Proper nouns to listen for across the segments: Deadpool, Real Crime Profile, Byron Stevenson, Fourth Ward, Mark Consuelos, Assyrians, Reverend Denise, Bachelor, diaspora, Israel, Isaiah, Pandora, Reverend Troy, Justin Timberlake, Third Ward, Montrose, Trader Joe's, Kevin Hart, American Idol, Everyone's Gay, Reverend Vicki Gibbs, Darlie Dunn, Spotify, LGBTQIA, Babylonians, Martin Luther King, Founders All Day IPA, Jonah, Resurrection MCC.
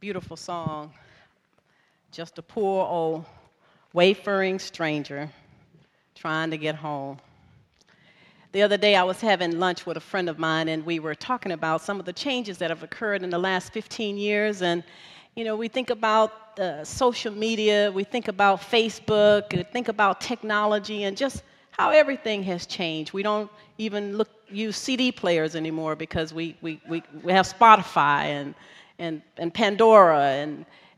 beautiful song, just a poor old wayfaring stranger trying to get home. The other day I was having lunch with a friend of mine, and we were talking about some of the changes that have occurred in the last 15 years. And, you know, we think about social media, we think about Facebook, we think about technology, and just how everything has changed. We don't even use CD players anymore because we have Spotify and Pandora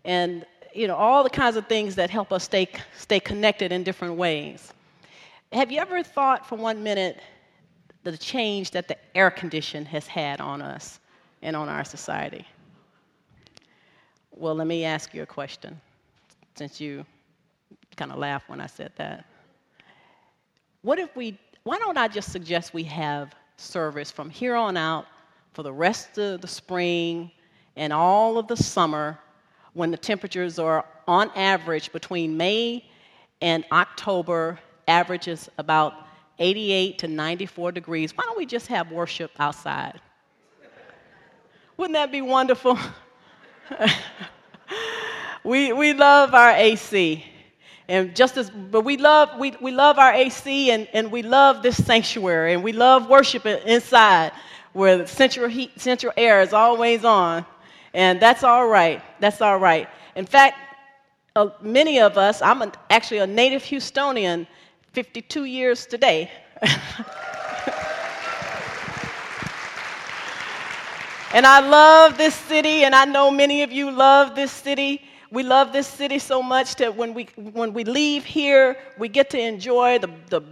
and you know, all the kinds of things that help us stay connected in different ways. Have you ever thought for one minute the change that the air condition has had on us and on our society? Well, let me ask you a question, since you kind of laughed when I said that. Why don't I just suggest we have service from here on out for the rest of the spring and all of the summer, when the temperatures are, on average, between May and October, averages about 88 to 94 degrees. Why don't we just have worship outside? Wouldn't that be wonderful? We love our AC, and we love our AC, and we love this sanctuary, and we love worship inside, where the central air is always on. And that's all right. That's all right. In fact, many of us, I'm actually a native Houstonian, 52 years today. And I love this city, and I know many of you love this city. We love this city so much that when we leave here, we get to enjoy the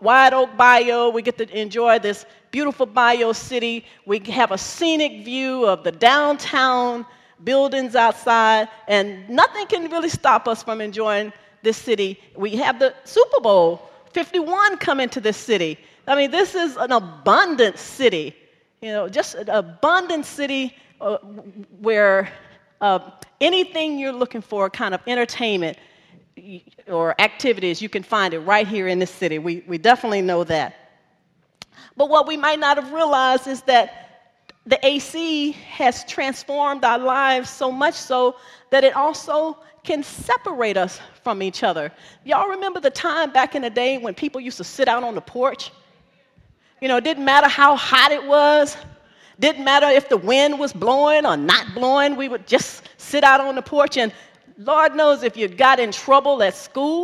Wide Oak Bayou. We get to enjoy this beautiful Bayou City. We have a scenic view of the downtown buildings outside, and nothing can really stop us from enjoying this city. We have the Super Bowl 51 come into this city. I mean, this is an abundant city, you know, just an abundant city where... anything you're looking for, kind of entertainment or activities, you can find it right here in this city. We definitely know that. But what we might not have realized is that the AC has transformed our lives so much so that it also can separate us from each other. Y'all remember the time back in the day when people used to sit out on the porch? You know, it didn't matter how hot it was. Didn't matter if the wind was blowing or not blowing. We would just sit out on the porch, and Lord knows if you got in trouble at school,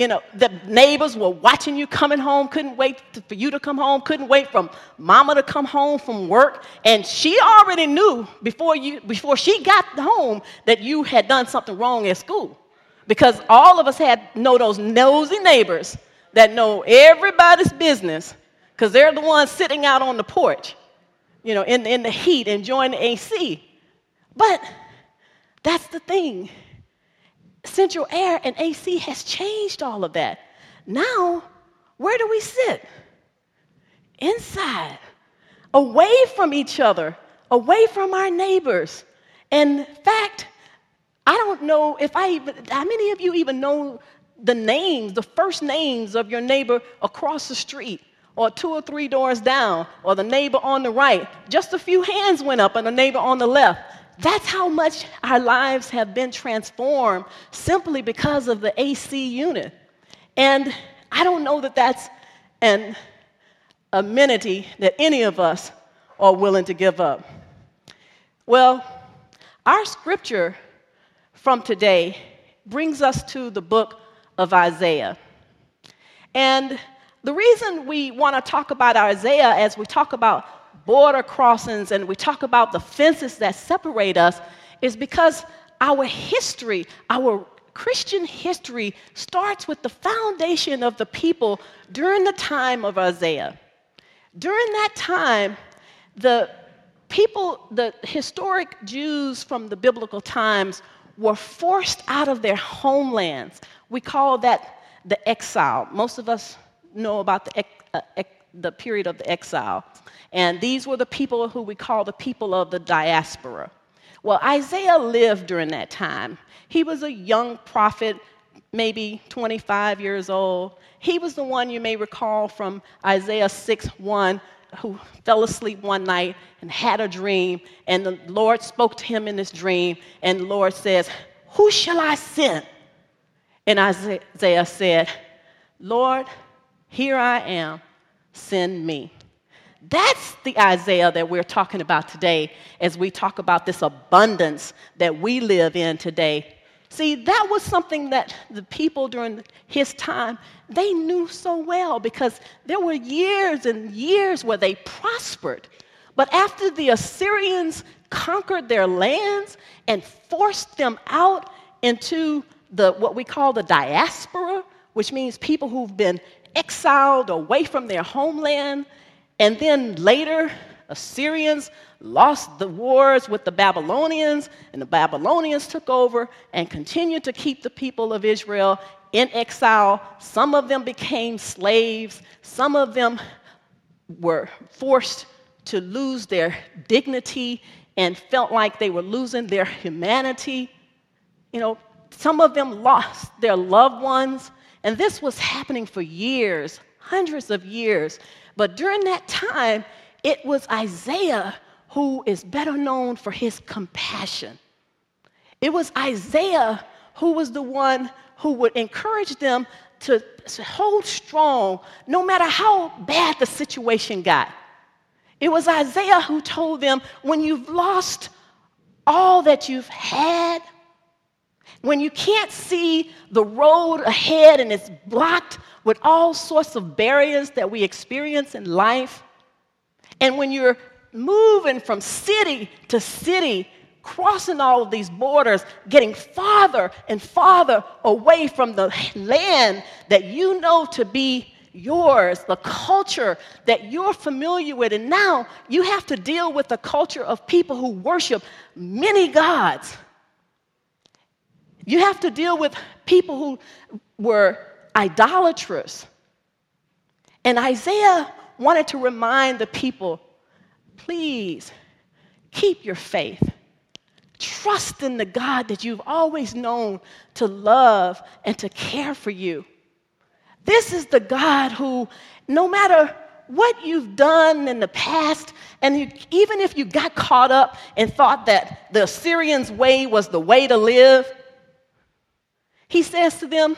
you know, the neighbors were watching you coming home, couldn't wait for you to come home, couldn't wait for mama to come home from work, and she already knew before she got home that you had done something wrong at school, because all of us know those nosy neighbors that know everybody's business, because they're the ones sitting out on the porch, you know, in the heat, enjoying the AC. But that's the thing. Central air and AC has changed all of that. Now, where do we sit? Inside, away from each other, away from our neighbors. In fact, I don't know how many of you even know the first names of your neighbor across the street, or 2 or 3 doors down, or the neighbor on the right. Just a few hands went up, and the neighbor on the left. That's how much our lives have been transformed simply because of the AC unit. And I don't know that that's an amenity that any of us are willing to give up. Well, our scripture from today brings us to the book of Isaiah. And the reason we want to talk about Isaiah, as we talk about border crossings and we talk about the fences that separate us, is because our history, our Christian history, starts with the foundation of the people during the time of Isaiah. During that time, the historic Jews from the biblical times were forced out of their homelands. We call that the exile. Most of us know about the period of the exile. And these were the people who we call the people of the diaspora. Well, Isaiah lived during that time. He was a young prophet, maybe 25 years old. He was the one you may recall from Isaiah 6:1 who fell asleep one night and had a dream, and the Lord spoke to him in this dream, and the Lord says, "Who shall I send?" And Isaiah said, "Lord, here I am, send me." That's the Isaiah that we're talking about today as we talk about this abundance that we live in today. See, that was something that the people during his time, they knew so well, because there were years and years where they prospered. But after the Assyrians conquered their lands and forced them out into what we call the diaspora, which means people who've been exiled away from their homeland, and then later Assyrians lost the wars with the Babylonians, and the Babylonians took over and continued to keep the people of Israel in exile. Some of them became slaves. Some of them were forced to lose their dignity and felt like they were losing their humanity. You know, some of them lost their loved ones, and this was happening for years, hundreds of years. But during that time, it was Isaiah who is better known for his compassion. It was Isaiah who was the one who would encourage them to hold strong no matter how bad the situation got. It was Isaiah who told them, when you've lost all that you've had, when you can't see the road ahead and it's blocked with all sorts of barriers that we experience in life, and when you're moving from city to city, crossing all of these borders, getting farther and farther away from the land that you know to be yours, the culture that you're familiar with, and now you have to deal with the culture of people who worship many gods. You have to deal with people who were idolatrous. And Isaiah wanted to remind the people, please keep your faith. Trust in the God that you've always known to love and to care for you. This is the God who, no matter what you've done in the past, and even if you got caught up and thought that the Assyrians' way was the way to live, he says to them,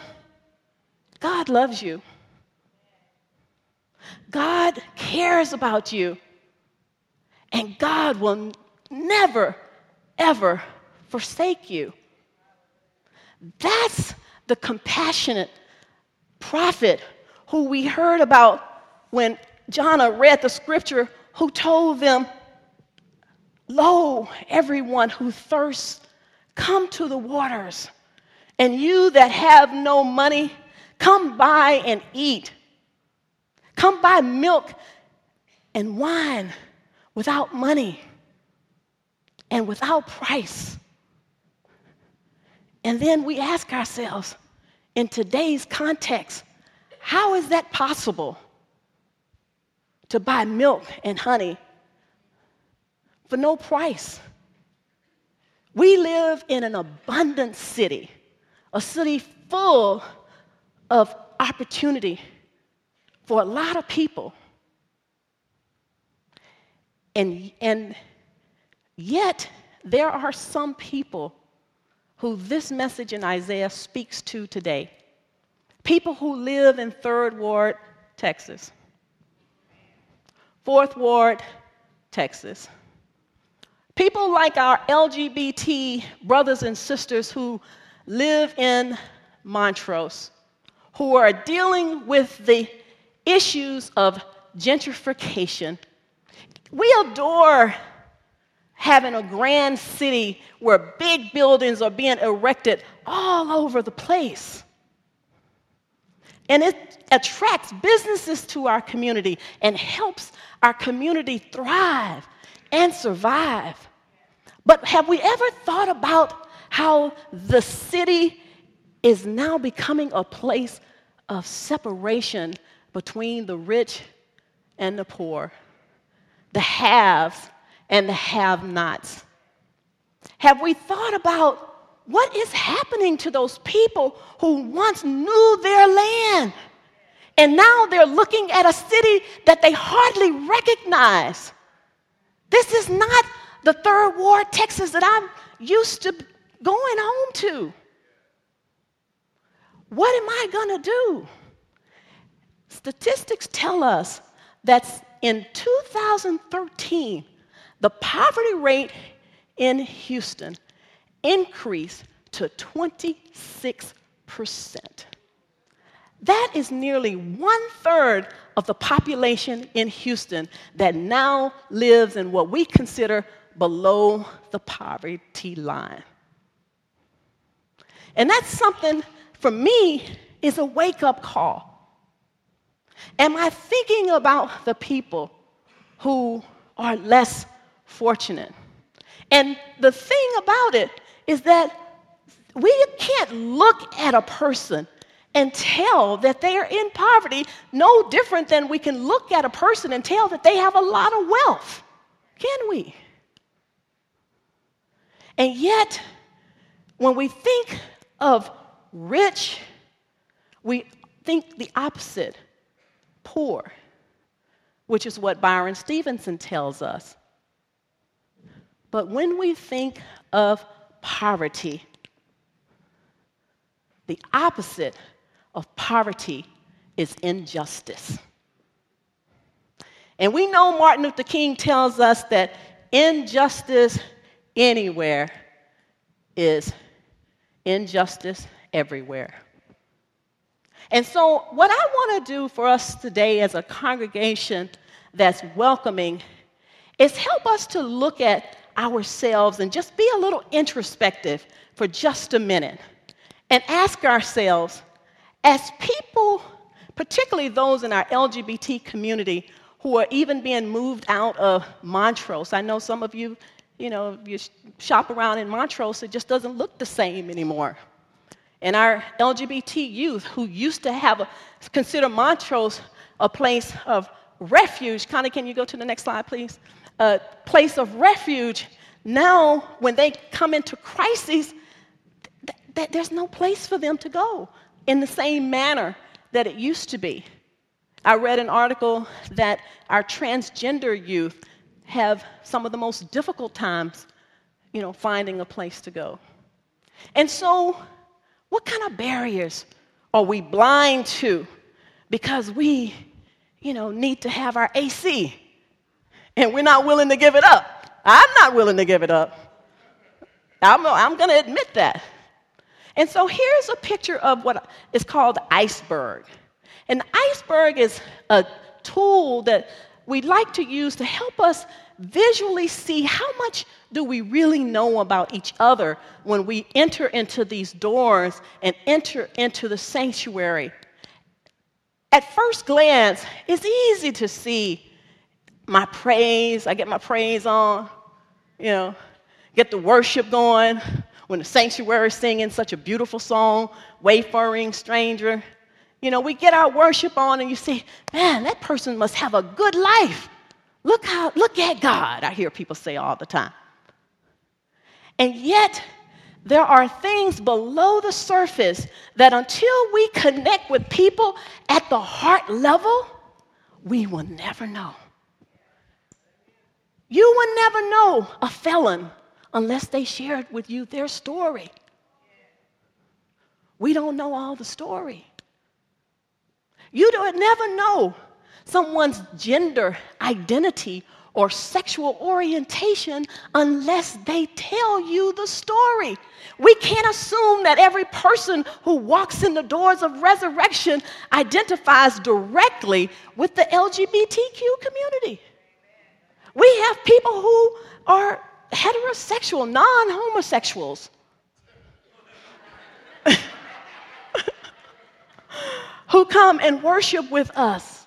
God loves you. God cares about you. And God will never, ever forsake you. That's the compassionate prophet who we heard about when Jonah read the scripture, who told them, "Lo, everyone who thirsts, come to the waters. And you that have no money, come buy and eat. Come buy milk and wine without money and without price." And then we ask ourselves, in today's context, how is that possible to buy milk and honey for no price? We live in an abundant city, a city full of opportunity for a lot of people. And yet, there are some people who this message in Isaiah speaks to today. People who live in Third Ward, Texas. Fourth Ward, Texas. People like our LGBT brothers and sisters who live in Montrose, who are dealing with the issues of gentrification. We adore having a grand city where big buildings are being erected all over the place. And it attracts businesses to our community and helps our community thrive and survive. But have we ever thought about how the city is now becoming a place of separation between the rich and the poor, the haves and the have-nots? Have we thought about what is happening to those people who once knew their land And now they're looking at a city that they hardly recognize. This is not the Third Ward, Texas, that I'm used to going home to. What am I going to do? Statistics tell us that in 2013, the poverty rate in Houston increased to 26%. That is nearly 1/3 of the population in Houston that now lives in what we consider below the poverty line. And that's something, for me, is a wake-up call. Am I thinking about the people who are less fortunate? And the thing about it is that we can't look at a person and tell that they are in poverty, no different than we can look at a person and tell that they have a lot of wealth, can we? And yet, when we think of rich, we think the opposite, poor, which is what Byron Stevenson tells us. But when we think of poverty, the opposite of poverty is injustice. And we know Martin Luther King tells us that injustice anywhere is injustice everywhere. And so what I want to do for us today as a congregation that's welcoming is help us to look at ourselves and just be a little introspective for just a minute and ask ourselves, as people, particularly those in our LGBT community who are even being moved out of Montrose. I know some of you, you shop around in Montrose, it just doesn't look the same anymore. And our LGBT youth who used to consider Montrose a place of refuge. Connie, can you go to the next slide, please? A place of refuge. Now, when they come into crises, there's no place for them to go in the same manner that it used to be. I read an article that our transgender youth have some of the most difficult times, finding a place to go. And so, what kind of barriers are we blind to because we, need to have our AC and we're not willing to give it up? I'm not willing to give it up. I'm going to admit that. And so here's a picture of what is called iceberg. And the iceberg is a tool that we like to use to help us visually see how much do we really know about each other when we enter into these doors and enter into the sanctuary. At first glance, it's easy to see my praise. I get my praise on, get the worship going. When the sanctuary is singing such a beautiful song, Wayfaring Stranger, we get our worship on and you say, man, that person must have a good life. Look at God, I hear people say all the time. And yet, there are things below the surface that until we connect with people at the heart level, we will never know. You will never know a felon unless they shared with you their story. We don't know all the story. You don't never know someone's gender identity or sexual orientation unless they tell you the story. We can't assume that every person who walks in the doors of Resurrection identifies directly with the LGBTQ community. We have people who are heterosexual, non-homosexuals, who come and worship with us.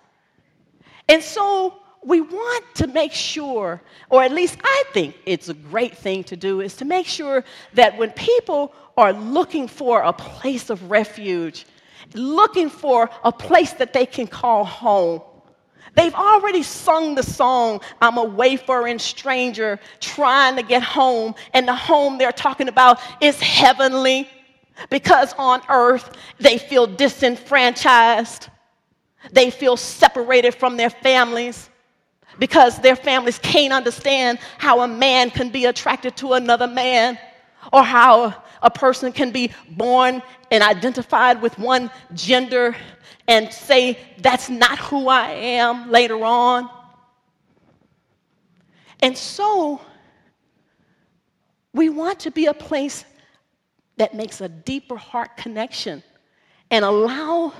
And so we want to make sure, or at least I think it's a great thing to do, is to make sure that when people are looking for a place of refuge, looking for a place that they can call home, they've already sung the song, I'm a wayfaring stranger trying to get home, and the home they're talking about is heavenly because on earth they feel disenfranchised. They feel separated from their families because their families can't understand how a man can be attracted to another man, or how a person can be born and identified with one gender and say, that's not who I am later on. And so we want to be a place that makes a deeper heart connection and allow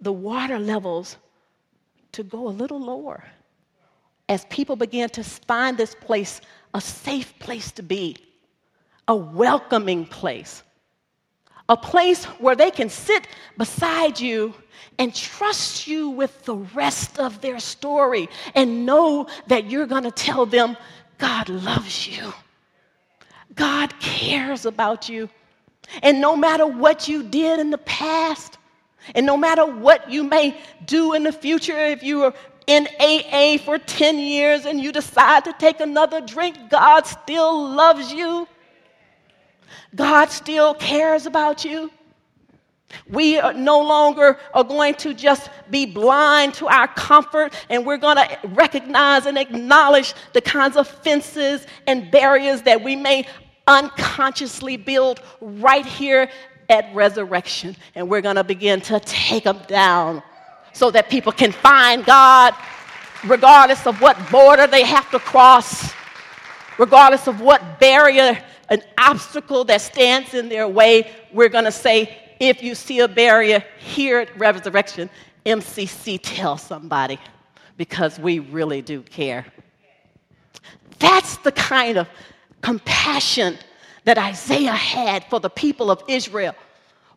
the water levels to go a little lower as people begin to find this place a safe place to be, a welcoming place, a place where they can sit beside you and trust you with the rest of their story and know that you're going to tell them, God loves you. God cares about you. And no matter what you did in the past, and no matter what you may do in the future, if you were in AA for 10 years and you decide to take another drink, God still loves you. God still cares about you. We are no longer going to just be blind to our comfort, and we're going to recognize and acknowledge the kinds of fences and barriers that we may unconsciously build right here at Resurrection, and we're going to begin to take them down so that people can find God regardless of what border they have to cross, regardless of what barrier, an obstacle that stands in their way. We're going to say, if you see a barrier here at Resurrection MCC, tell somebody, because we really do care. That's the kind of compassion that Isaiah had for the people of Israel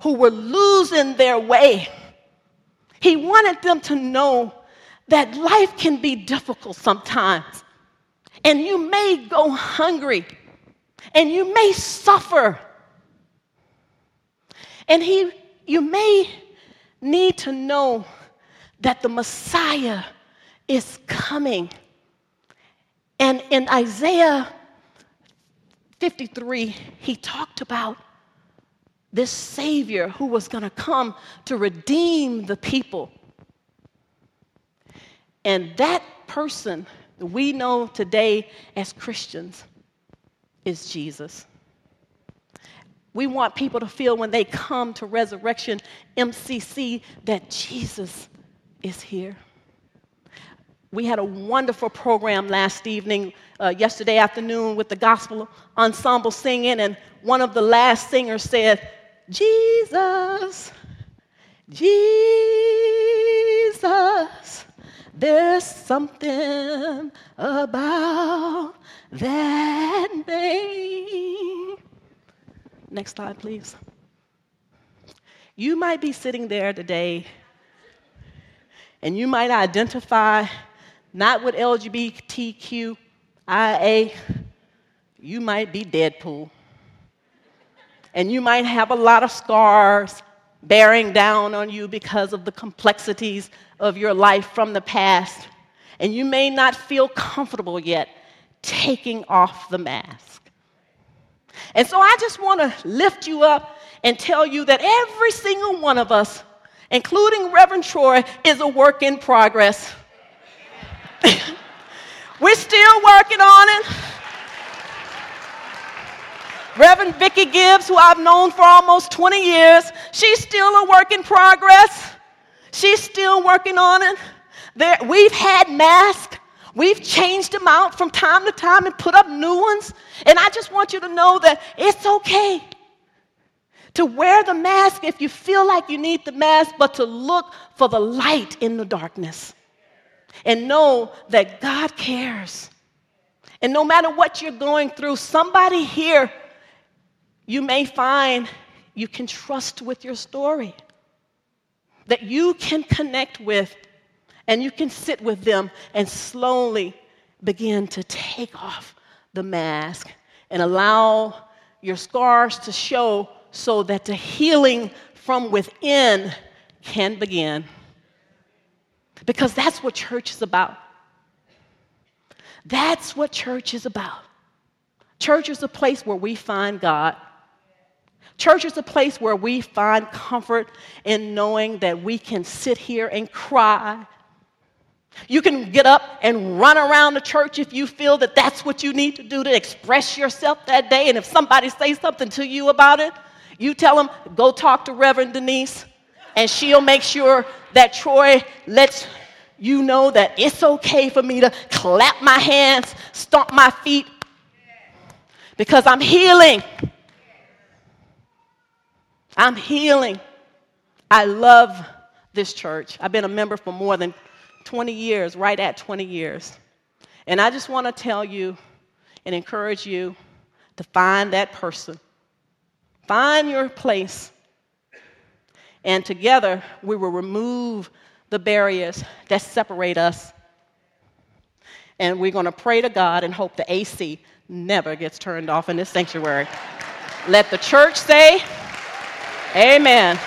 who were losing their way. He wanted them to know that life can be difficult sometimes, and you may go hungry, and you may suffer, and you may need to know that the Messiah is coming. And in Isaiah 53, he talked about this Savior who was going to come to redeem the people. And that person we know today as Christians is Jesus. We want people to feel when they come to Resurrection MCC that Jesus is here. We had a wonderful program yesterday afternoon with the gospel ensemble singing, and one of the last singers said, Jesus, Jesus, there's something about that name. Next slide, please. You might be sitting there today, and you might identify not with LGBTQIA. You might be Deadpool. And you might have a lot of scars bearing down on you because of the complexities of your life from the past. And you may not feel comfortable yet taking off the mask. And so I just want to lift you up and tell you that every single one of us, including Reverend Troy, is a work in progress. We're still working on it. Reverend Vicki Gibbs, who I've known for almost 20 years, she's still a work in progress. She's still working on it. We've had masks. We've changed them out from time to time and put up new ones. And I just want you to know that it's okay to wear the mask if you feel like you need the mask, but to look for the light in the darkness and know that God cares. And no matter what you're going through, somebody here you may find you can trust with your story, that you can connect with, and you can sit with them and slowly begin to take off the mask and allow your scars to show so that the healing from within can begin. Because that's what church is about. That's what church is about. Church is a place where we find God. Church is a place where we find comfort in knowing that we can sit here and cry. You can get up and run around the church if you feel that that's what you need to do to express yourself that day. And if somebody says something to you about it, you tell them, go talk to Reverend Denise, and she'll make sure that Troy lets you know that it's okay for me to clap my hands, stomp my feet, because I'm healing. I'm healing. I love this church. I've been a member for more than 20 years, right at 20 years. And I just want to tell you and encourage you to find that person. Find your place. And together, we will remove the barriers that separate us. And we're going to pray to God and hope the AC never gets turned off in this sanctuary. Let the church say... Amen.